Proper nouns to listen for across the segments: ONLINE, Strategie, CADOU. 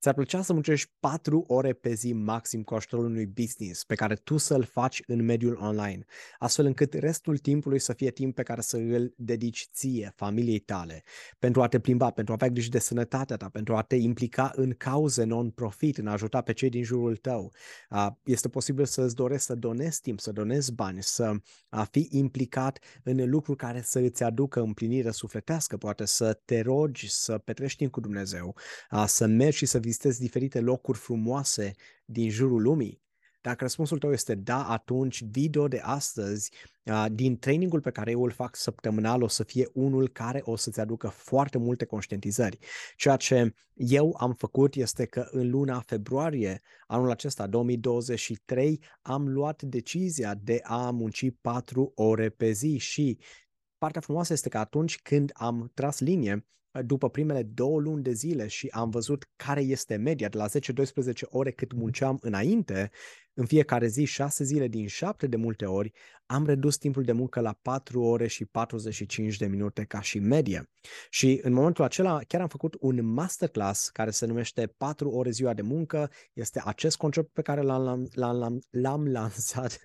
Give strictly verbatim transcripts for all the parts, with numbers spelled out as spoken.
Ți-ar plăcea să muncești patru ore pe zi maxim cu ajutorul unui business pe care tu să-l faci în mediul online, astfel încât restul timpului să fie timp pe care să îl dedici ție, familiei tale, pentru a te plimba, pentru a avea grijă de sănătatea ta, pentru a te implica în cauze non-profit, în a ajuta pe cei din jurul tău. Este posibil să-ți dorești să donezi timp, să donezi bani, să fii implicat în lucruri care să îți aducă împlinire sufletească, poate să te rogi, să petrești timp cu Dumnezeu, să mergi și să vizitezi diferite locuri frumoase din jurul lumii. Dacă răspunsul tău este da, atunci video de astăzi din trainingul pe care eu îl fac săptămânal o să fie unul care o să-ți aducă foarte multe conștientizări. Ceea ce eu am făcut este că în luna februarie, anul acesta, două mii douăzeci și trei, am luat decizia de a munci patru ore pe zi și partea frumoasă este că atunci când am tras linie, după primele două luni de zile și am văzut care este media de la zece-doisprezece ore cât munceam înainte, în fiecare zi, șase zile din șapte de multe ori, am redus timpul de muncă la patru ore și patruzeci și cinci de minute ca și medie. Și în momentul acela chiar am făcut un masterclass care se numește patru ore ziua de muncă. Este acest concept pe care l-am, l-am, l-am lansat.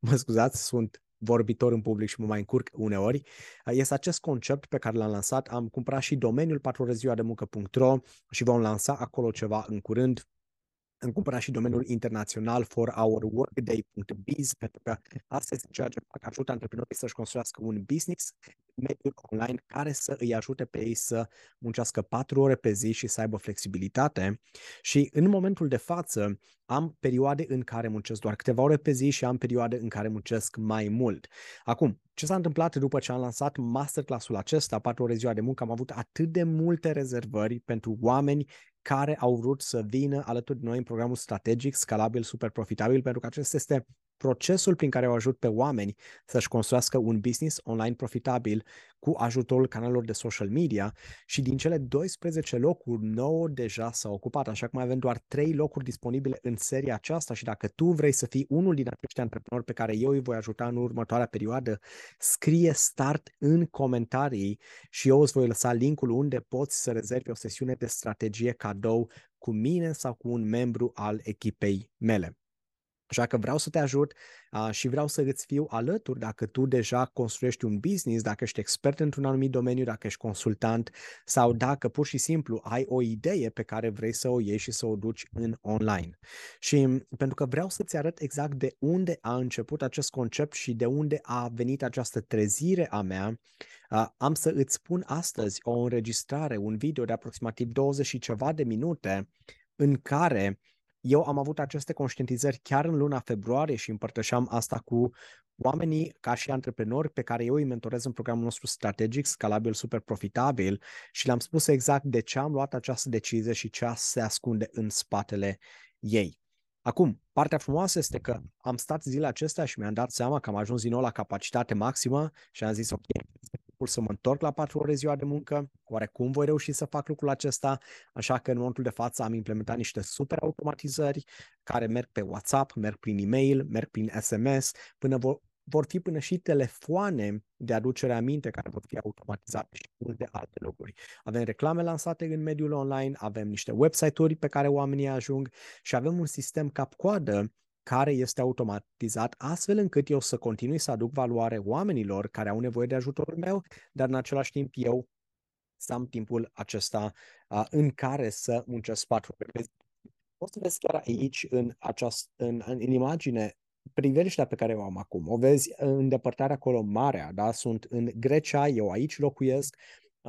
Mă scuzați, sunt vorbitor în public și mă mai încurc uneori. Este acest concept pe care l-am lansat. Am cumpărat și domeniul patru ore ziua de muncă punct ro și vom lansa acolo ceva în curând. Am cumpărat și domeniul internațional four hour workday punct biz, pentru că asta este ceea ce fac, ajută antreprenorii să-și construiască un business în mediul online care să îi ajute pe ei să muncească patru ore pe zi și să aibă flexibilitate. Și în momentul de față am perioade în care muncesc doar câteva ore pe zi și am perioade în care muncesc mai mult. Acum, ce s-a întâmplat după ce am lansat masterclass-ul acesta, patru ore ziua de muncă, am avut atât de multe rezervări pentru oameni care au vrut să vină alături de noi în programul strategic, scalabil, super profitabil, pentru că acesta este procesul prin care o ajut pe oameni să-și construiască un business online profitabil cu ajutorul canalelor de social media și din cele doisprezece locuri, nouă deja s-au ocupat, așa că mai avem doar trei locuri disponibile în seria aceasta și dacă tu vrei să fii unul din acești antreprenori pe care eu îi voi ajuta în următoarea perioadă, scrie start în comentarii și eu îți voi lăsa linkul unde poți să rezervi o sesiune de strategie cadou cu mine sau cu un membru al echipei mele. Așa că vreau să te ajut și vreau să îți fiu alături dacă tu deja construiești un business, dacă ești expert într-un anumit domeniu, dacă ești consultant sau dacă pur și simplu ai o idee pe care vrei să o iei și să o duci în online. Și pentru că vreau să-ți arăt exact de unde a început acest concept și de unde a venit această trezire a mea, am să îți pun astăzi o înregistrare, un video de aproximativ douăzeci și ceva de minute în care eu am avut aceste conștientizări chiar în luna februarie și împărtășeam asta cu oamenii ca și antreprenori pe care eu îi mentorez în programul nostru strategic, scalabil, super profitabil și le-am spus exact de ce am luat această decizie și ce se ascunde în spatele ei. Acum, partea frumoasă este că am stat zilele acestea și mi-am dat seama că am ajuns din nou la capacitate maximă și am zis ok, să mă întorc la patru ore ziua de muncă, oarecum voi reuși să fac lucrul acesta, așa că în momentul de față am implementat niște super automatizări care merg pe WhatsApp, merg prin e-mail, merg prin S M S, până vor, vor fi până și telefoane de aducere aminte care vor fi automatizate și multe alte lucruri. Avem reclame lansate în mediul online, avem niște website-uri pe care oamenii ajung și avem un sistem cap-coadă care este automatizat astfel încât eu să continui să aduc valoare oamenilor care au nevoie de ajutorul meu, dar în același timp eu să am timpul acesta în care să muncesc patru ore pe zi. Poți să vezi chiar aici, în, aceast, în, în imagine, priveliștea pe care o am acum. O vezi în depărtare acolo, marea, da? Sunt în Grecia, eu aici locuiesc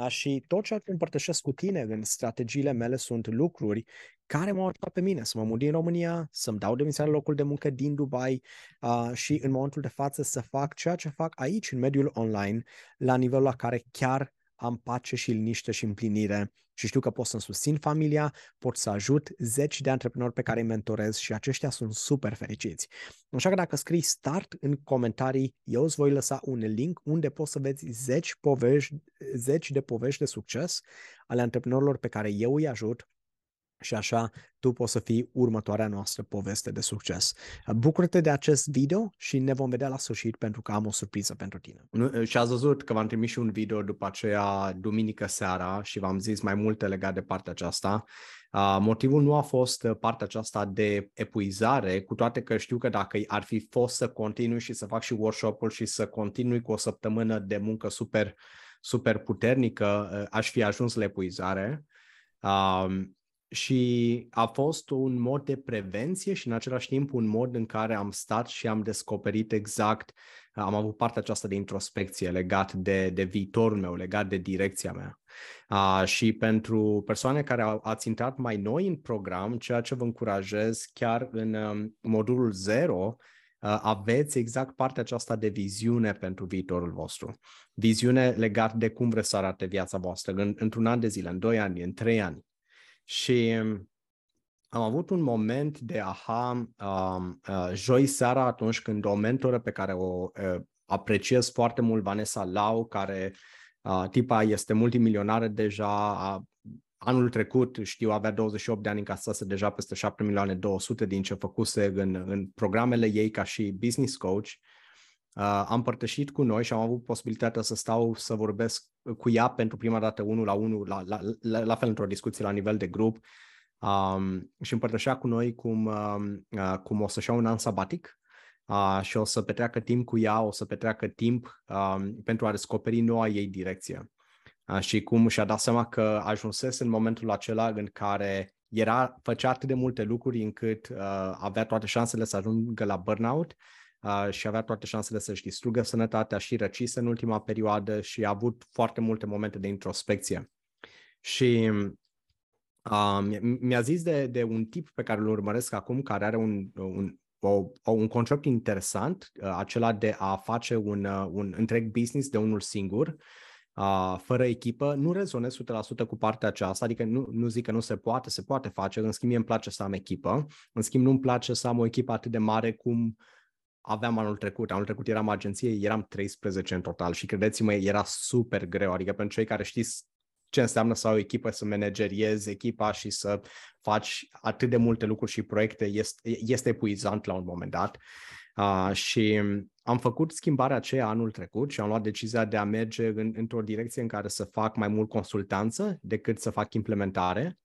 și tot ce împărtășesc cu tine în strategiile mele sunt lucruri care m-au ajutat pe mine să mă mut din România, să-mi dau demisia la locul de muncă din Dubai uh, și în momentul de față să fac ceea ce fac aici, în mediul online, la nivelul la care chiar am pace și liniște și împlinire și știu că pot să-mi susțin familia, pot să ajut zeci de antreprenori pe care îi mentorez și aceștia sunt super fericiți. Așa că dacă scrii start în comentarii, eu îți voi lăsa un link unde poți să vezi zeci, povești, zeci de povești de succes ale antreprenorilor pe care eu îi ajut Și așa tu poți să fii următoarea noastră poveste de succes. Bucură-te de acest video și ne vom vedea la sfârșit pentru că am o surpriză pentru tine. Și ați văzut că v-am trimis și un video după aceea duminică seara și v-am zis mai multe legate de partea aceasta. Motivul nu a fost partea aceasta de epuizare, cu toate că știu că dacă ar fi fost să continui și să fac și workshop-ul și să continui cu o săptămână de muncă super, super puternică, aș fi ajuns la epuizare. Și a fost un mod de prevenție și în același timp un mod în care am stat și am descoperit exact, am avut partea aceasta de introspecție legat de, de viitorul meu, legat de direcția mea. A, și pentru persoane care au, ați intrat mai noi în program, ceea ce vă încurajez chiar în um, modulul zero, aveți exact partea aceasta de viziune pentru viitorul vostru. Viziune legat de cum vreți să arate viața voastră în, într-un an de zile, în doi ani, în trei ani. Și am avut un moment de aha um, uh, joi seara atunci când o mentoră pe care o uh, apreciez foarte mult, Vanessa Lau, care uh, tipa este multimilionară deja, a, anul trecut știu avea douăzeci și opt de ani, încasase deja peste șapte milioane două sute din ce făcuse în, în programele ei ca și business coach. Uh, am împărtășit cu noi și am avut posibilitatea să stau să vorbesc cu ea pentru prima dată unul la unul, la, la, la, la fel într-o discuție la nivel de grup, um, și împărtășea cu noi cum, uh, cum o să-și ia un an sabatic uh, și o să petreacă timp cu ea, o să petreacă timp uh, pentru a descoperi noua ei direcție uh, și cum și-a dat seama că ajunsese în momentul acela în care era, făcea atât de multe lucruri încât uh, avea toate șansele să ajungă la burnout și avea toate șansele să-și distrugă sănătatea și răcise în ultima perioadă și a avut foarte multe momente de introspecție. Și uh, mi-a zis de, de un tip pe care îl urmăresc acum, care are un, un, o, un concept interesant, uh, acela de a face un, uh, un întreg business de unul singur, uh, fără echipă. Nu rezonez o sută la sută cu partea aceasta, adică nu, nu zic că nu se poate, se poate face, în schimb mie îmi place să am echipă, în schimb nu-mi place să am o echipă atât de mare cum aveam anul trecut. Anul trecut eram agenție, eram treisprezece în total și credeți-mă, era super greu. Adică pentru cei care știți ce înseamnă să ai o echipă, să manageriezi echipa și să faci atât de multe lucruri și proiecte, este, este epuizant la un moment dat. Uh, și am făcut schimbarea aceea anul trecut și am luat decizia de a merge în, într-o direcție în care să fac mai mult consultanță decât să fac implementare.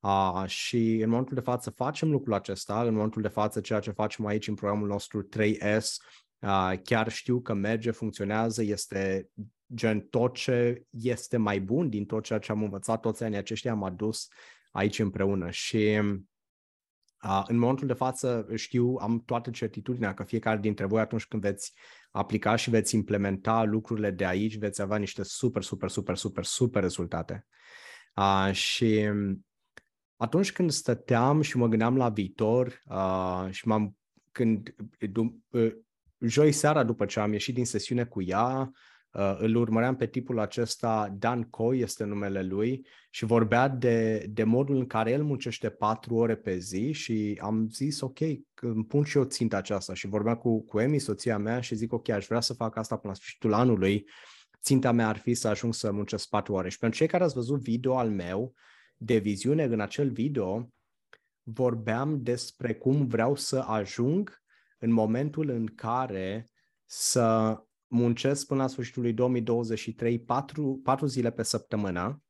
Uh, și în momentul de față facem lucrul acesta, în momentul de față ceea ce facem aici în programul nostru trei S, uh, chiar știu că merge, funcționează, este gen tot ce este mai bun din tot ceea ce am învățat toți anii aceștia am adus aici împreună și uh, în momentul de față știu, am toată certitudinea că fiecare dintre voi atunci când veți aplica și veți implementa lucrurile de aici veți avea niște super, super, super, super, super rezultate. Uh, și atunci când stăteam și mă gândeam la viitor uh, și m-am, când uh, joi seara după ce am ieșit din sesiune cu ea, uh, îl urmăream pe tipul acesta, Dan Coy este numele lui, și vorbea de, de modul în care el muncește patru ore pe zi și am zis ok, îmi pun și eu ținta aceasta și vorbeam cu, cu Emi, soția mea, și zic ok, aș vrea să fac asta până la sfârșitul anului, ținta mea ar fi să ajung să muncesc patru ore. Și pentru cei care ați văzut video al meu, de viziune, în acel video vorbeam despre cum vreau să ajung în momentul în care să muncesc până la sfârșitul lui două mii douăzeci și trei patru, patru zile pe săptămână,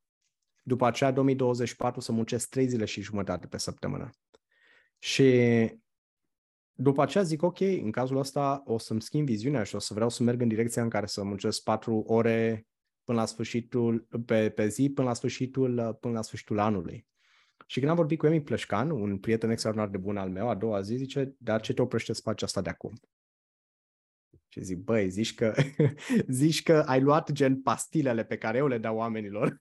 după aceea două mii douăzeci și patru să muncesc trei zile și jumătate pe săptămână. Și după aceea zic ok, în cazul ăsta o să-mi schimb viziunea și o să vreau să merg în direcția în care să muncesc patru ore până la sfârșitul, pe, pe zi, până la sfârșitul, până la sfârșitul anului. Și când am vorbit cu Emi Plășcan, un prieten extraordinar de bun al meu, a doua zi zice, dar ce te oprește să faci asta de acum? Și zic, băi, zici că, zici că ai luat gen pastilele pe care eu le dau oamenilor.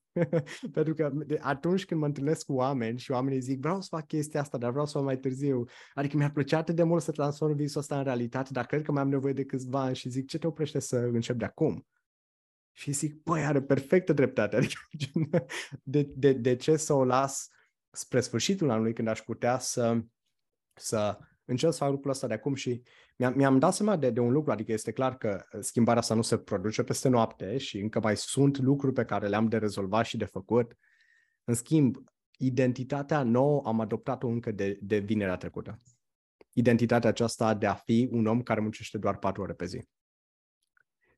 Pentru că atunci când mă întâlnesc cu oameni și oamenii zic, vreau să fac chestia asta, dar vreau să o mai târziu. Adică mi-ar plăcea atât de mult să transform visul ăsta în realitate, dar cred că mai am nevoie de câțiva ani și zic, ce te oprește să încep de acum? Și zic, băi, are perfectă dreptate, adică de, de, de ce să o las spre sfârșitul anului când aș putea să, să încerc să fac lucrul ăsta de acum? Și mi-am, mi-am dat seama de, de un lucru, adică este clar că schimbarea asta nu se produce peste noapte și încă mai sunt lucruri pe care le-am de rezolvat și de făcut. În schimb, identitatea nouă am adoptat-o încă de, de vinerea trecută. Identitatea aceasta de a fi un om care muncește doar patru ore pe zi.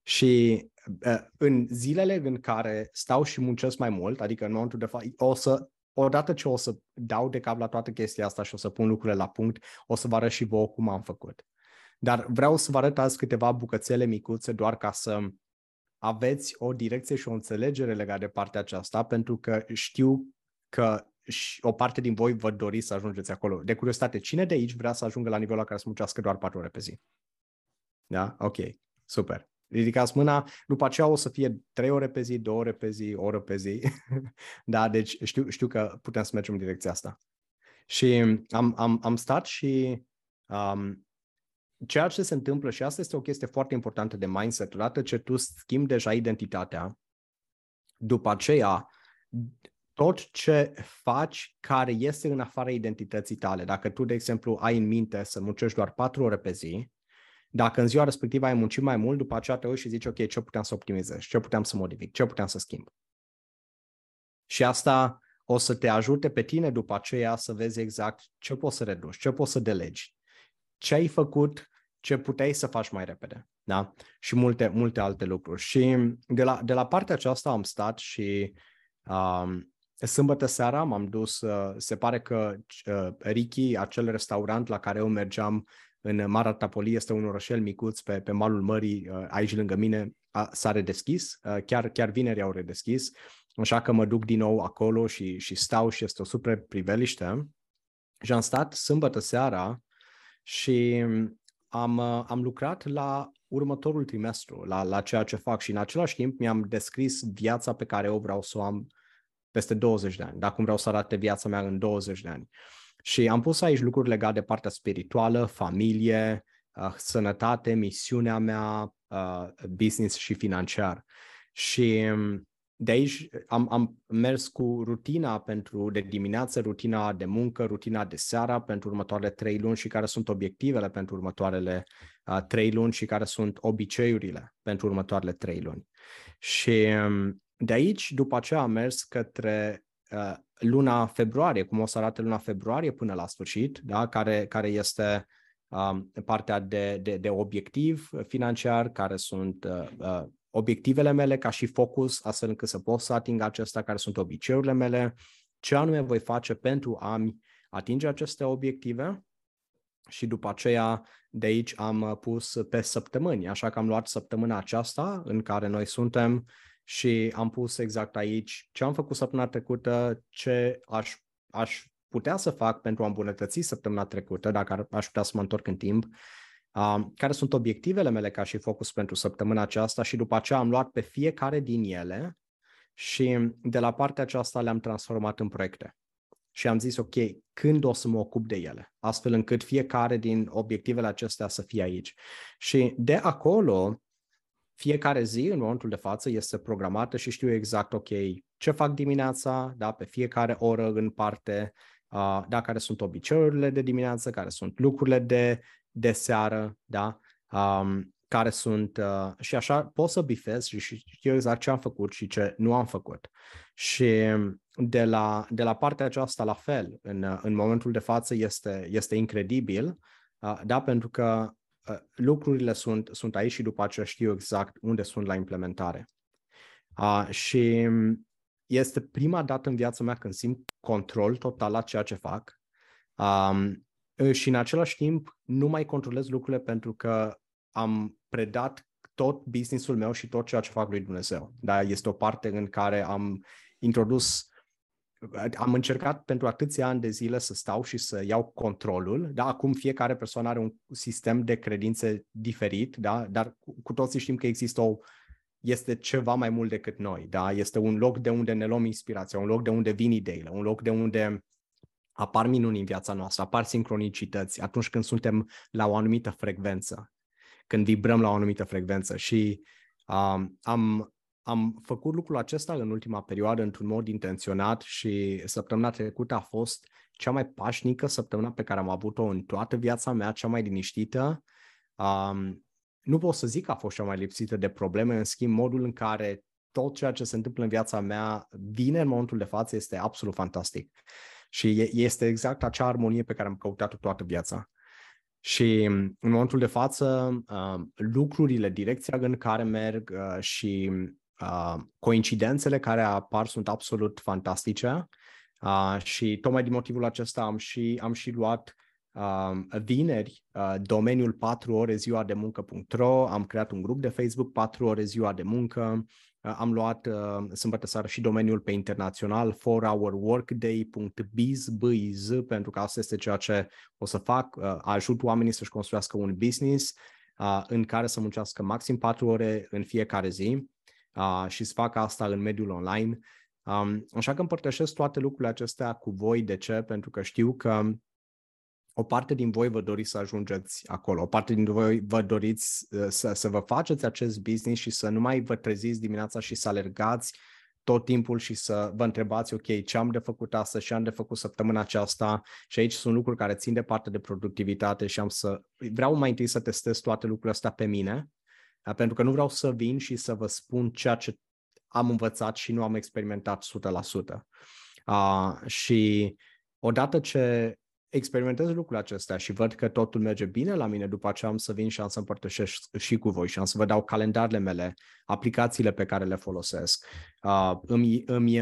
Și uh, în zilele în care stau și muncesc mai mult, adică în momentul de fapt, o să, odată ce o să dau de cap la toată chestia asta și o să pun lucrurile la punct, o să vă arăt și vouă cum am făcut. Dar vreau să vă arăt azi câteva bucățele micuțe doar ca să aveți o direcție și o înțelegere legată de partea aceasta, pentru că știu că și o parte din voi vă doriți să ajungeți acolo. De curiozitate, cine de aici vrea să ajungă la nivelul la care să muncească doar patru ore pe zi? Da? Ok, super. Ridicați mâna, după aceea o să fie trei ore pe zi, două ore pe zi, o oră pe zi. Da, deci știu, știu că putem să mergem în direcția asta. Și am, am, am stat și um, ceea ce se întâmplă, și asta este o chestie foarte importantă de mindset, odată ce tu schimbi deja identitatea, după aceea tot ce faci care este în afara identității tale, dacă tu, de exemplu, ai în minte să muncești doar patru ore pe zi, dacă în ziua respectivă ai muncit mai mult, după aceea te uiți și zici, ok, ce puteam să optimizez, ce puteam să modific, ce puteam să schimb. Și asta o să te ajute pe tine după aceea să vezi exact ce poți să reduci, ce poți să delegi, ce ai făcut, ce puteai să faci mai repede. Da? Și multe, multe alte lucruri. Și de la, de la partea aceasta am stat și um, sâmbătă seara m-am dus, uh, se pare că uh, Ricky, acel restaurant la care eu mergeam în Marea Tapoli, este un orășel micuț pe, pe malul mării, uh, aici lângă mine, a, s-a redeschis, uh, chiar, chiar vineri au redeschis, așa că mă duc din nou acolo și, și stau și este o super priveliște. Și am stat sâmbătă seara și am, am lucrat la următorul trimestru, la, la ceea ce fac și în același timp mi-am descris viața pe care eu vreau să o am peste douăzeci de ani, dacă vreau să arate viața mea în douăzeci de ani. Și am pus aici lucruri legate de partea spirituală, familie, sănătate, misiunea mea, business și financiar. Și de aici am, am mers cu rutina pentru de dimineață, rutina de muncă, rutina de seara pentru următoarele trei luni și care sunt obiectivele pentru următoarele uh, trei luni și care sunt obiceiurile pentru următoarele trei luni. Și de aici, după aceea, am mers către uh, luna februarie, cum o să arate luna februarie până la sfârșit, da? care, care este uh, partea de, de, de obiectiv financiar, care sunt uh, uh, obiectivele mele ca și focus, astfel încât să pot să ating acestea, care sunt obiceiurile mele, ce anume voi face pentru a-mi atinge aceste obiective. Și după aceea de aici am pus pe săptămâni, așa că am luat săptămâna aceasta în care noi suntem și am pus exact aici ce am făcut săptămâna trecută, ce aș, aș putea să fac pentru a îmbunătăți săptămâna trecută, dacă aș putea să mă întorc în timp, care sunt obiectivele mele ca și focus pentru săptămâna aceasta și după aceea am luat pe fiecare din ele și de la partea aceasta le-am transformat în proiecte. Și am zis, ok, când o să mă ocup de ele? Astfel încât fiecare din obiectivele acestea să fie aici. Și de acolo, fiecare zi, în momentul de față, este programată și știu exact, ok, ce fac dimineața, da, pe fiecare oră în parte, uh, da, care sunt obiceiurile de dimineață, care sunt lucrurile de de seară, da? Um, care sunt uh, și așa pot să bifez și știu exact ce am făcut și ce nu am făcut. Și de la, de la partea aceasta la fel, în, în momentul de față este, este incredibil, uh, da? Pentru că uh, lucrurile sunt, sunt aici și după aceea știu exact unde sunt la implementare. Uh, și este prima dată în viața mea când simt control total la ceea ce fac. Um, Și în același timp nu mai controlez lucrurile pentru că am predat tot business-ul meu și tot ceea ce fac lui Dumnezeu. Dar este o parte în care am introdus, am încercat pentru atâția ani de zile să stau și să iau controlul. Da? Acum fiecare persoană are un sistem de credințe diferit, da? Dar cu toții știm că există o, este ceva mai mult decât noi. Da? Este un loc de unde ne luăm inspirația, un loc de unde vin ideile, un loc de unde apar minuni în viața noastră, apar sincronicități atunci când suntem la o anumită frecvență, când vibrăm la o anumită frecvență. Și um, am, am făcut lucrul acesta în ultima perioadă într-un mod intenționat și săptămâna trecută a fost cea mai pașnică săptămână pe care am avut-o în toată viața mea, cea mai liniștită. Um, nu pot să zic că a fost cea mai lipsită de probleme, în schimb modul în care tot ceea ce se întâmplă în viața mea vine în momentul de față, este absolut fantastic. Și este exact acea armonie pe care am căutat-o toată viața. Și în momentul de față, lucrurile, direcția în care merg și coincidențele care apar sunt absolut fantastice. Și tocmai din motivul acesta am și, am și luat vineri domeniul patru ore ziua de muncă punct ro, am creat un grup de Facebook patru ore ziua de muncă, am luat sâmbătă seară și domeniul pe internațional four hour workday punct biz, pentru că asta este ceea ce o să fac, ajut oamenii să-și construiască un business în care să muncească maxim patru ore în fiecare zi și să fac asta în mediul online. Așa că împărtășesc toate lucrurile acestea cu voi. De ce? Pentru că știu că o parte din voi vă doriți să ajungeți acolo, o parte din voi vă doriți să, să vă faceți acest business și să nu mai vă treziți dimineața și să alergați tot timpul și să vă întrebați, ok, ce am de făcut astăzi, ce am de făcut săptămâna aceasta, și aici sunt lucruri care țin de parte de productivitate și am să vreau mai întâi să testez toate lucrurile astea pe mine, pentru că nu vreau să vin și să vă spun ceea ce am învățat și nu am experimentat o sută la sută. Uh, și odată ce experimentez lucrurile acestea și văd că totul merge bine la mine, după aceea am să vin și am să împărtășesc și cu voi și am să vă dau calendarele mele, aplicațiile pe care le folosesc. Uh, îmi, îmi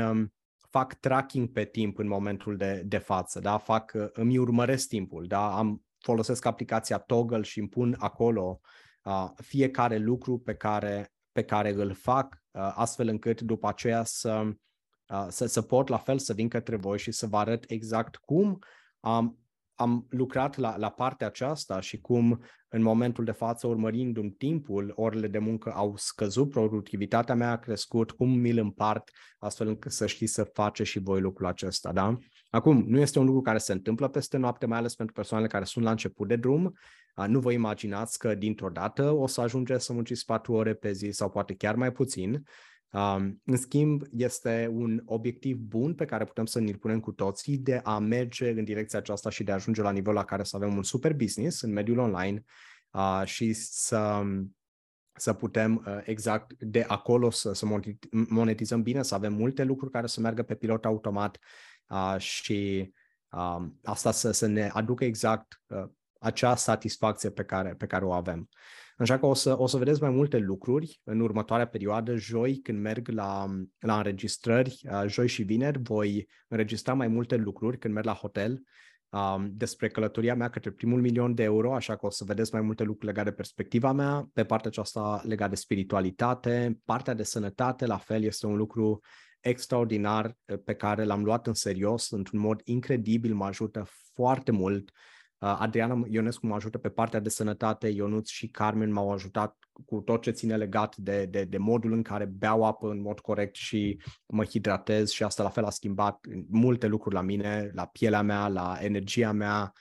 fac tracking pe timp în momentul de, de față, da? Fac, îmi urmăresc timpul, da? Am, folosesc aplicația Toggle și îmi pun acolo uh, fiecare lucru pe care, pe care îl fac, uh, astfel încât după aceea să, uh, să, să pot la fel să vin către voi și să vă arăt exact cum Am, am lucrat la, la partea aceasta și cum în momentul de față, urmărindu-mi timpul, orele de muncă au scăzut, productivitatea mea a crescut, cum mi-l împart, astfel încât să știți să faceți și voi lucrul acesta. Da? Acum, nu este un lucru care se întâmplă peste noapte, mai ales pentru persoanele care sunt la început de drum. Nu vă imaginați că dintr-o dată o să ajungeți să munciți patru ore pe zi sau poate chiar mai puțin. În schimb, este un obiectiv bun pe care putem să ne-l punem cu toții de a merge în direcția aceasta și de a ajunge la nivelul la care să avem un super business în mediul online și să, să putem exact de acolo să, să monetizăm bine, să avem multe lucruri care să meargă pe pilot automat și asta să, să ne aducă exact acea satisfacție pe care, pe care o avem. Așa că o să, o să vedeți mai multe lucruri în următoarea perioadă. Joi, când merg la, la înregistrări, joi și vineri, voi înregistra mai multe lucruri când merg la hotel despre călătoria mea către primul milion de euro, așa că o să vedeți mai multe lucruri legate de perspectiva mea, pe partea aceasta legată de spiritualitate, partea de sănătate, la fel, este un lucru extraordinar pe care l-am luat în serios, într-un mod incredibil, mă ajută foarte mult. Adriana Ionescu mă ajută pe partea de sănătate, Ionuț și Carmen m-au ajutat cu tot ce ține legat de, de, de modul în care beau apă în mod corect și mă hidratez, și asta la fel a schimbat multe lucruri la mine, la pielea mea, la energia mea.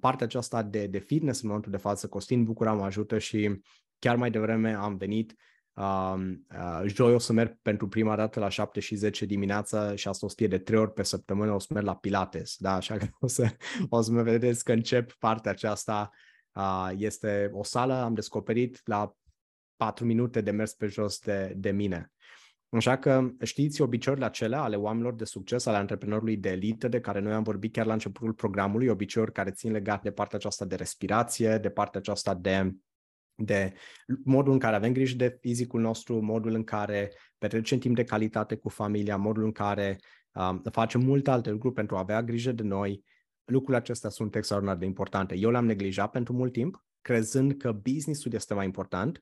Partea aceasta de, de fitness în momentul de față, Costin Bucura mă ajută și chiar mai devreme am venit. Joi o să merg pentru prima dată la șapte și zece dimineața și asta o să fie de trei ori pe săptămână, o să merg la Pilates, da? Așa că o să, o să mă vedeți că încep partea aceasta. Este o sală, am descoperit la patru minute de mers pe jos de, de mine. Așa că știți obiceiurile acelea ale oamenilor de succes, ale antreprenorului de elită, de care noi am vorbit chiar la începutul programului, obiceiuri care țin legat de partea aceasta de respirație, de partea aceasta de de modul în care avem grijă de fizicul nostru, modul în care petrecem timp de calitate cu familia, modul în care um, facem multe alte lucruri pentru a avea grijă de noi. Lucrurile acestea sunt extraordinar de importante. Eu le-am neglijat pentru mult timp, crezând că business-ul este mai important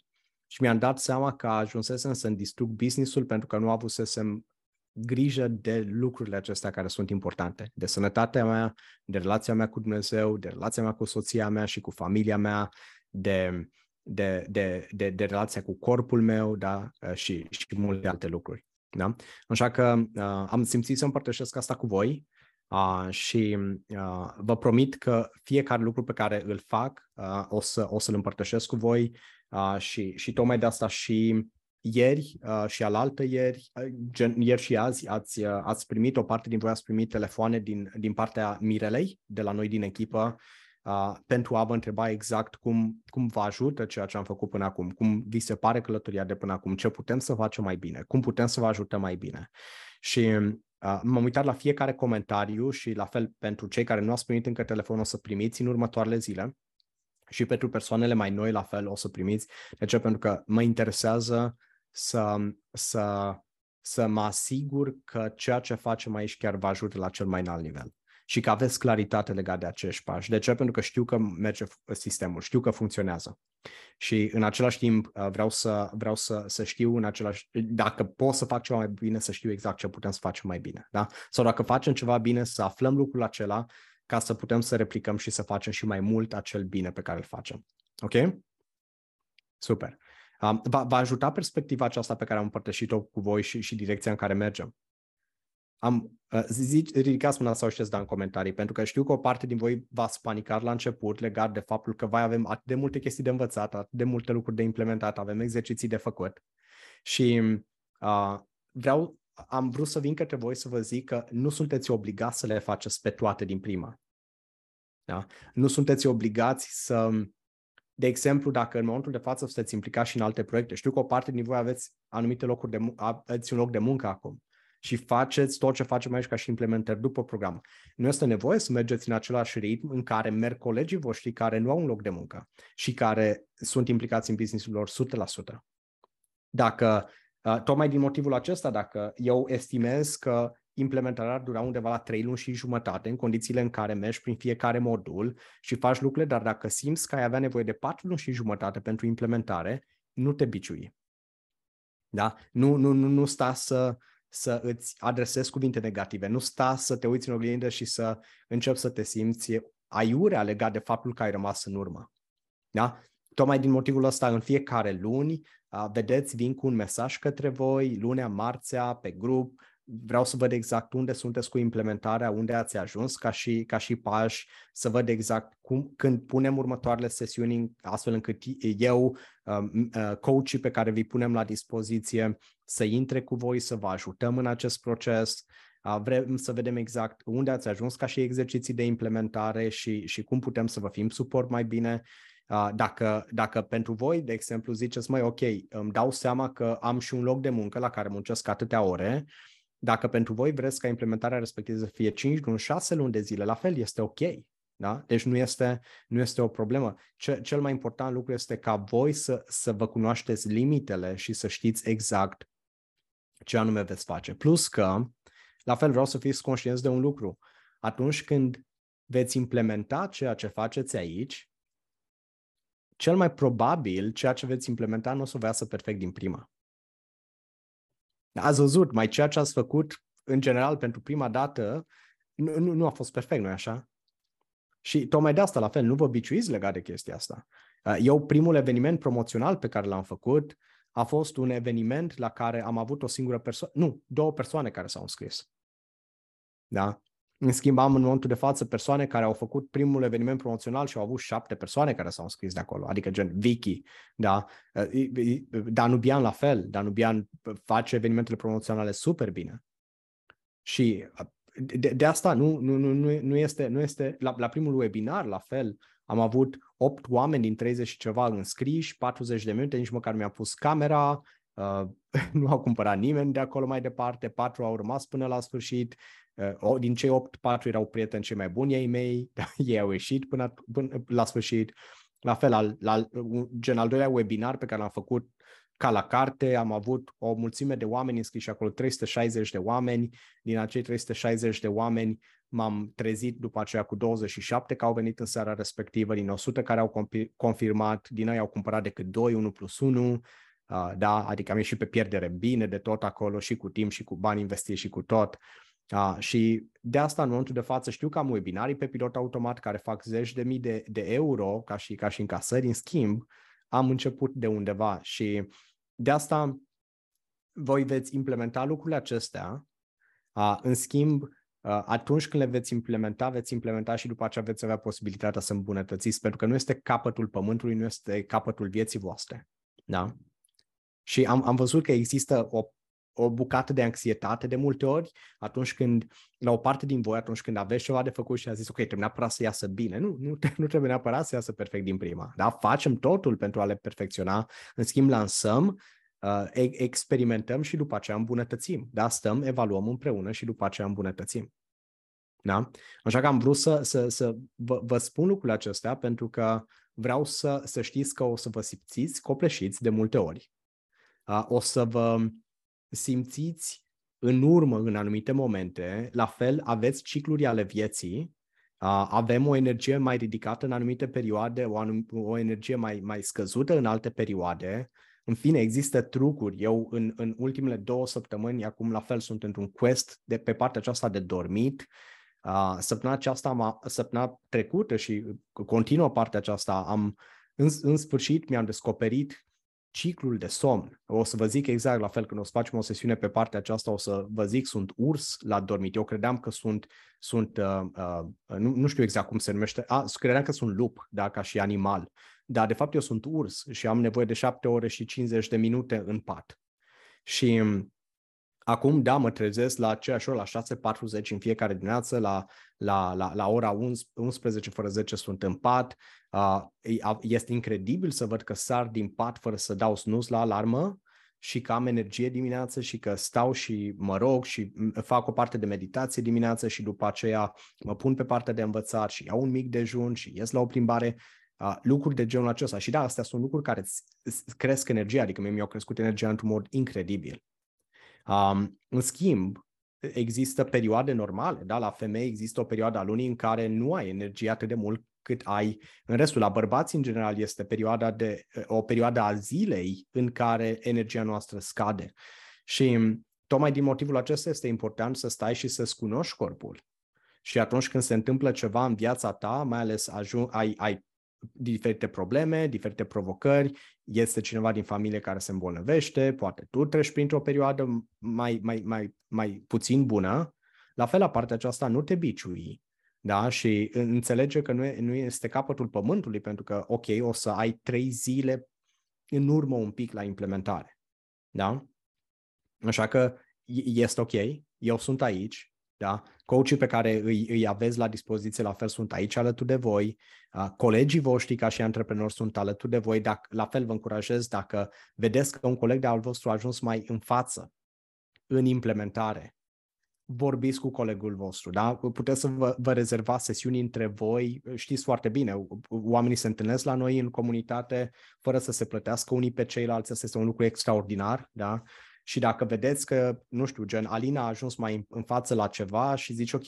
și mi-am dat seama că ajunsesem să-mi distrug business-ul pentru că nu avusesem grijă de lucrurile acestea care sunt importante, de sănătatea mea, de relația mea cu Dumnezeu, de relația mea cu soția mea și cu familia mea, de De, de, de, de relația cu corpul meu, da? și, și multe alte lucruri. Da? Așa că uh, am simțit să împărtășesc asta cu voi uh, și uh, vă promit că fiecare lucru pe care îl fac uh, o, să, o să-l împărtășesc cu voi uh, și, și tocmai de asta și ieri uh, și alaltă ieri, uh, gen, ieri și azi ați, uh, ați primit, o parte din voi ați primit telefoane din, din partea Mirelei, de la noi din echipă, uh, pentru a vă întreba exact cum, cum vă ajută ceea ce am făcut până acum, cum vi se pare călătoria de până acum, ce putem să facem mai bine, cum putem să vă ajutăm mai bine. Și Uh, m-am uitat la fiecare comentariu și la fel pentru cei care nu ați primit încă telefonul o să primiți în următoarele zile și pentru persoanele mai noi la fel o să primiți. De ce? Pentru că mă interesează să, să, să mă asigur că ceea ce facem aici chiar vă ajută la cel mai înalt nivel și că aveți claritate legată de acești pași. De ce? Pentru că știu că merge sistemul, știu că funcționează. Și în același timp vreau să, vreau să, să știu în același, dacă pot să fac ceva mai bine, să știu exact ce putem să facem mai bine. Da? Sau dacă facem ceva bine, să aflăm lucrul acela ca să putem să replicăm și să facem și mai mult acel bine pe care îl facem. Ok? Super. Um, va, va ajuta perspectiva aceasta pe care am împărtășit-o cu voi și, și direcția în care mergem? Am, uh, zici, ridicați mâna sau știți da în comentarii, pentru că știu că o parte din voi v-ați panicat la început legat de faptul că vai avem atât de multe chestii de învățat, atât de multe lucruri de implementat, avem exerciții de făcut și uh, vreau, am vrut să vin către voi să vă zic că nu sunteți obligați să le faceți pe toate din prima. Da? Nu sunteți obligați să, de exemplu, dacă în momentul de față sunteți implicați și în alte proiecte, știu că o parte din voi aveți anumite locuri de, aveți un loc de muncă acum. Și faceți tot ce facem aici ca și implementări după program. Nu este nevoie să mergeți în același ritm în care merg colegii voștri care nu au un loc de muncă și care sunt implicați în business-ul lor o sută la sută. Dacă, tocmai din motivul acesta, dacă eu estimez că implementarea ar dura undeva la trei luni și jumătate în condițiile în care mergi prin fiecare modul și faci lucrurile, dar dacă simți că ai avea nevoie de patru luni și jumătate pentru implementare, nu te biciui. Da? Nu, nu, nu, nu sta să... să îți adresezi cuvinte negative. Nu sta să te uiți în oglindă și să începi să te simți aiurea legat de faptul că ai rămas în urmă. Da? Tocmai din motivul ăsta, în fiecare luni, vedeți, vin cu un mesaj către voi, lunea, marțea, pe grup, vreau să văd exact unde sunteți cu implementarea, unde ați ajuns ca și, ca și pași, să văd exact cum, când punem următoarele sesiuni astfel încât eu, coachii pe care vi punem la dispoziție, să intre cu voi, să vă ajutăm în acest proces. Vrem să vedem exact unde ați ajuns ca și exerciții de implementare și, și cum putem să vă fim suport mai bine. Dacă, dacă pentru voi, de exemplu, ziceți, măi, ok, îmi dau seama că am și un loc de muncă la care muncesc atâtea ore. Dacă pentru voi vreți ca implementarea respectivă să fie cinci luni, șase luni de zile, la fel este ok. Da? Deci nu este, nu este o problemă. Ce, cel mai important lucru este ca voi să, să vă cunoașteți limitele și să știți exact ce anume veți face. Plus că, la fel vreau să fiți conștienți de un lucru. Atunci când veți implementa ceea ce faceți aici, cel mai probabil ceea ce veți implementa nu o să vă iasă perfect din prima. Ați văzut, mai ceea ce ați făcut, în general, pentru prima dată, nu, nu, nu a fost perfect, nu-i așa? Și tocmai de asta, la fel, nu vă biciuiți legat de chestia asta. Eu, primul eveniment promoțional pe care l-am făcut, a fost un eveniment la care am avut o singură persoană, nu, două persoane care s-au înscris. Da? În schimb, am în momentul de față persoane care au făcut primul eveniment promoțional și au avut șapte persoane care s-au înscris de acolo, adică gen Vicky, da? Danubian la fel, Danubian face evenimentele promoționale super bine. Și de, de asta nu, nu, nu, nu este, nu este la, la primul webinar la fel, am avut opt oameni din treizeci și ceva înscriși, patruzeci de minute, nici măcar mi-am pus camera, uh, nu au cumpărat nimeni de acolo mai departe, patru au rămas până la sfârșit. Din cei opt, patru erau prieteni cei mai buni ai mei, ei au ieșit până, până la sfârșit. La fel, al, la, gen al doilea webinar pe care l-am făcut ca la carte, am avut o mulțime de oameni înscriși acolo, trei sute șaizeci de oameni. Din acei trei sute șaizeci de oameni m-am trezit după aceea cu douăzeci și șapte care au venit în seara respectivă, din o sută care au confirmat, din ei au cumpărat decât doi, unu plus unu. Uh, da? Adică am ieșit pe pierdere bine de tot acolo și cu timp și cu bani investiți și cu tot. A, și de asta în momentul de față știu că am webinarii pe pilot automat care fac zeci de mii de, de euro ca și, ca și încasări, în schimb am început de undeva și de asta voi veți implementa lucrurile acestea, a, în schimb a, atunci când le veți implementa, veți implementa și după aceea veți avea posibilitatea să îmbunătățiți, pentru că nu este capătul pământului, nu este capătul vieții voastre, da? Și am, am văzut că există o o bucată de anxietate de multe ori, atunci când, la o parte din voi, atunci când aveți ceva de făcut și a zis, ok, trebuie neapărat să iasă bine. Nu, nu, nu trebuie neapărat să iasă perfect din prima. Da? Facem totul pentru a le perfecționa, în schimb lansăm, experimentăm și după aceea îmbunătățim. Da? Stăm, evaluăm împreună și după aceea îmbunătățim. Da? Așa că am vrut să, să, să vă, vă spun lucrurile acestea pentru că vreau să, să știți că o să vă simțiți copleșiți de multe ori. O să vă simțiți în urmă în anumite momente, la fel aveți cicluri ale vieții, avem o energie mai ridicată în anumite perioade, o, anum- o energie mai, mai scăzută în alte perioade. În fine, există trucuri. Eu în, în ultimele două săptămâni, acum la fel sunt într-un quest de pe partea aceasta de dormit. Săptămâna aceasta, săptămâna trecută și continuă partea aceasta, am, în, în sfârșit mi-am descoperit ciclul de somn. O să vă zic exact la fel când o să facem o sesiune pe partea aceasta, o să vă zic, sunt urs la dormit. Eu credeam că sunt, sunt uh, uh, nu, nu știu exact cum se numește, a, credeam că sunt lup, da, ca și animal, dar de fapt eu sunt urs și am nevoie de șapte ore și cincizeci de minute în pat. Și acum, da, mă trezesc la aceeași oră, la șase patruzeci în fiecare dimineață, la, la, la, la ora unsprezece fără zece sunt în pat. Este incredibil să văd că sar din pat fără să dau snus la alarmă și că am energie dimineață și că stau și mă rog și fac o parte de meditație dimineață și după aceea mă pun pe partea de învățat și iau un mic dejun și ies la o plimbare. Lucruri de genul acesta. Și da, astea sunt lucruri care cresc energia, adică mie mi-au crescut energia într-un mod incredibil. Um, în schimb, există perioade normale, da? La femei există o perioadă a lunii în care nu ai energie atât de mult cât ai în restul. La bărbați, în general, este perioada de, o perioadă a zilei în care energia noastră scade. Și tocmai din motivul acesta este important să stai și să-ți cunoști corpul. Și atunci când se întâmplă ceva în viața ta, mai ales ajung, ai, ai diferite probleme, diferite provocări, este cineva din familie care se îmbolnăvește, poate tu treci printr-o perioadă mai, mai, mai, mai puțin bună, la fel la partea aceasta nu te biciui, da? Și înțelege că nu, e, nu este capătul pământului, pentru că, ok, o să ai trei zile în urmă un pic la implementare, da? Așa că este ok, eu sunt aici. Da? Coachii pe care îi, îi aveți la dispoziție la fel sunt aici alături de voi, colegii voștri ca și antreprenori sunt alături de voi, dacă, la fel vă încurajez dacă vedeți că un coleg de al vostru a ajuns mai în față, în implementare, vorbiți cu colegul vostru, da? Puteți să vă, vă rezervați sesiuni între voi, știți foarte bine, oamenii se întâlnesc la noi în comunitate fără să se plătească unii pe ceilalți, asta este un lucru extraordinar, da? Și dacă vedeți că, nu știu, gen, Alina a ajuns mai în față la ceva și zici, ok,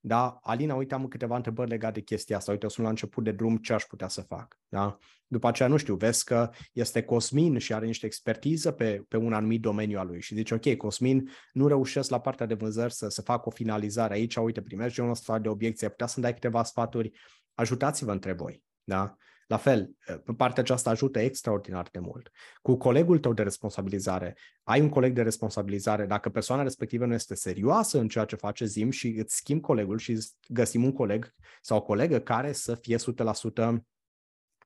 da, Alina, uite, am câteva întrebări legate de chestia asta, uite, sunt la început de drum, ce aș putea să fac, da? După aceea, nu știu, vezi că este Cosmin și are niște expertiză pe, pe un anumit domeniu al lui și zici, ok, Cosmin, nu reușesc la partea de vânzări să, să fac o finalizare aici, uite, primești genul ăsta de obiecție, ai putea să-mi dai câteva sfaturi, ajutați-vă între voi, da? La fel, partea aceasta ajută extraordinar de mult. Cu colegul tău de responsabilizare, ai un coleg de responsabilizare, dacă persoana respectivă nu este serioasă în ceea ce face, zi-mi și îți schimbi colegul și găsim un coleg sau o colegă care să fie o sută la sută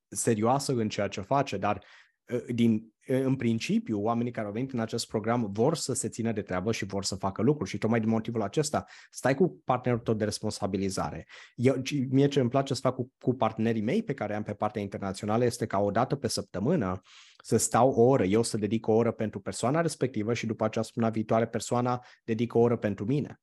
serioasă în ceea ce face, dar din, în principiu, oamenii care au venit în acest program vor să se țină de treabă și vor să facă lucruri și tocmai din motivul acesta stai cu partenerul tău de responsabilizare. Eu, mie ce îmi place să fac cu, cu partenerii mei pe care am pe partea internațională este ca o dată pe săptămână să stau o oră, eu să dedic o oră pentru persoana respectivă și după aceea săptămâna viitoare persoana dedică o oră pentru mine.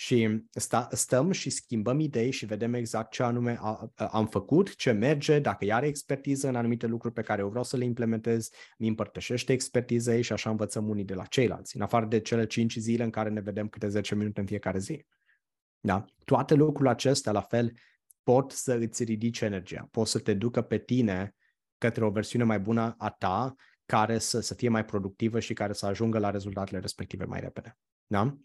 Și sta, stăm și schimbăm idei și vedem exact ce anume a, a, am făcut, ce merge, dacă ea are expertiză în anumite lucruri pe care eu vreau să le implementez, mi împărtășește expertiza ei și așa învățăm unii de la ceilalți, în afară de cele cinci zile în care ne vedem câte zece minute în fiecare zi. Da? Toate lucrurile acestea, la fel, pot să îți ridice energia, pot să te ducă pe tine către o versiune mai bună a ta, care să, să fie mai productivă și care să ajungă la rezultatele respective mai repede. Da?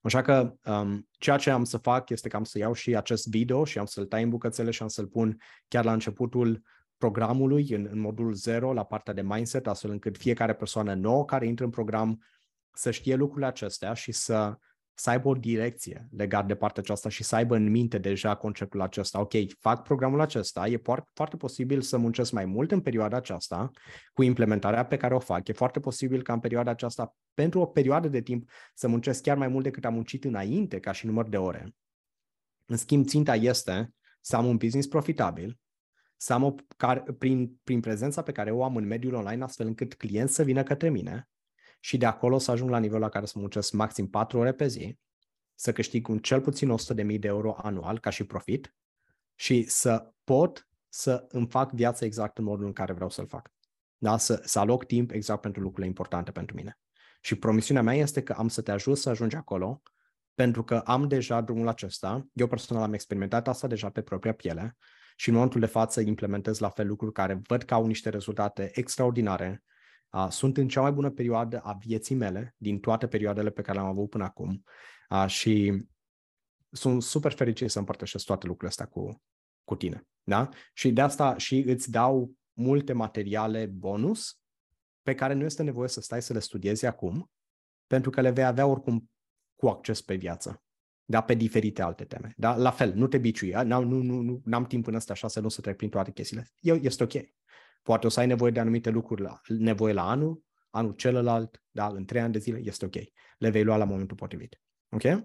Așa că um, ceea ce am să fac este că am să iau și acest video și am să-l tai în bucățele și am să-l pun chiar la începutul programului, în, în modul zero, la partea de mindset, astfel încât fiecare persoană nouă care intră în program să știe lucrurile acestea și să să aibă o direcție legat de partea aceasta și să aibă în minte deja conceptul acesta. Ok, fac programul acesta, e foarte, foarte posibil să muncesc mai mult în perioada aceasta cu implementarea pe care o fac. E foarte posibil ca în perioada aceasta, pentru o perioadă de timp, să muncesc chiar mai mult decât am muncit înainte ca și număr de ore. În schimb, ținta este să am un business profitabil, să am o, car, prin, prin prezența pe care o am în mediul online, astfel încât clienți să vină către mine și de acolo să ajung la nivelul la care să muncesc maxim patru ore pe zi, să câștig un cel puțin o sută de mii de euro anual ca și profit și să pot să îmi fac viața exact în modul în care vreau să-l fac. Da? Să, să aloc timp exact pentru lucrurile importante pentru mine. Și promisiunea mea este că am să te ajut să ajungi acolo, pentru că am deja drumul acesta, eu personal am experimentat asta deja pe propria piele și în momentul de față implementez la fel lucruri care văd că au niște rezultate extraordinare. Sunt în cea mai bună perioadă a vieții mele, din toate perioadele pe care le-am avut până acum și sunt super fericit să împărtășesc toate lucrurile astea cu, cu tine. Da? Și de asta și îți dau multe materiale bonus pe care nu este nevoie să stai să le studiezi acum, pentru că le vei avea oricum cu acces pe viață, da, pe diferite alte teme. Da? La fel, nu te biciui, nu, nu, nu, n-am timp până astea șase luni să trec prin toate chestiile. Este ok. Poate o să ai nevoie de anumite lucruri, la, nevoie la anul, anul celălalt, da, în trei ani de zile, este ok. Le vei lua la momentul potrivit. Ok?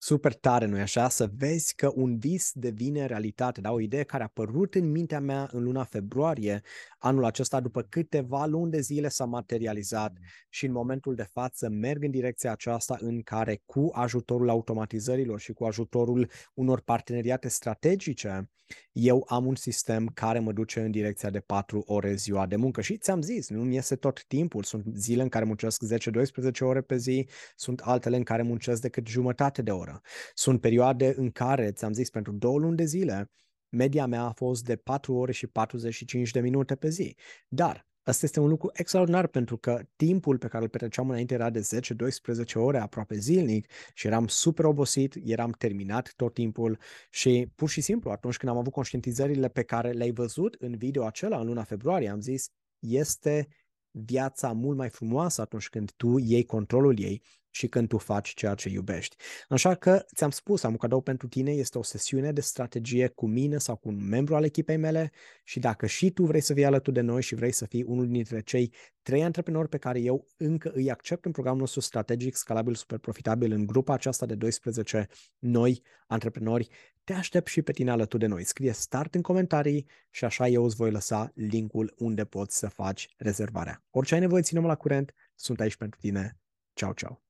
Super tare, nu-i așa? Să vezi că un vis devine realitate, da? O idee care a apărut în mintea mea în luna februarie anul acesta, după câteva luni de zile s-a materializat și în momentul de față merg în direcția aceasta în care cu ajutorul automatizărilor și cu ajutorul unor parteneriate strategice, eu am un sistem care mă duce în direcția de patru ore ziua de muncă și ți-am zis, nu-mi iese tot timpul, sunt zile în care muncesc zece-douăsprezece ore pe zi, sunt altele în care muncesc decât jumătate de oră. Sunt perioade în care, ți-am zis, pentru două luni de zile, media mea a fost de patru ore și patruzeci și cinci de minute pe zi. Dar asta este un lucru extraordinar pentru că timpul pe care îl petreceam înainte era de zece-douăsprezece ore aproape zilnic și eram super obosit, eram terminat tot timpul și pur și simplu atunci când am avut conștientizările pe care le-ai văzut în video acela în luna februarie, am zis, este viața mult mai frumoasă atunci când tu iei controlul ei și când tu faci ceea ce iubești. Așa că ți-am spus, am un cadou pentru tine, este o sesiune de strategie cu mine sau cu un membru al echipei mele și dacă și tu vrei să fii alături de noi și vrei să fii unul dintre cei trei antreprenori pe care eu încă îi accept în programul nostru strategic, scalabil, super profitabil, în grupa aceasta de doisprezece noi antreprenori, te aștept și pe tine alături de noi. Scrie start în comentarii și așa eu îți voi lăsa linkul unde poți să faci rezervarea. Orice ai nevoie, ține-mă la curent, sunt aici pentru tine. Ciao, ciao!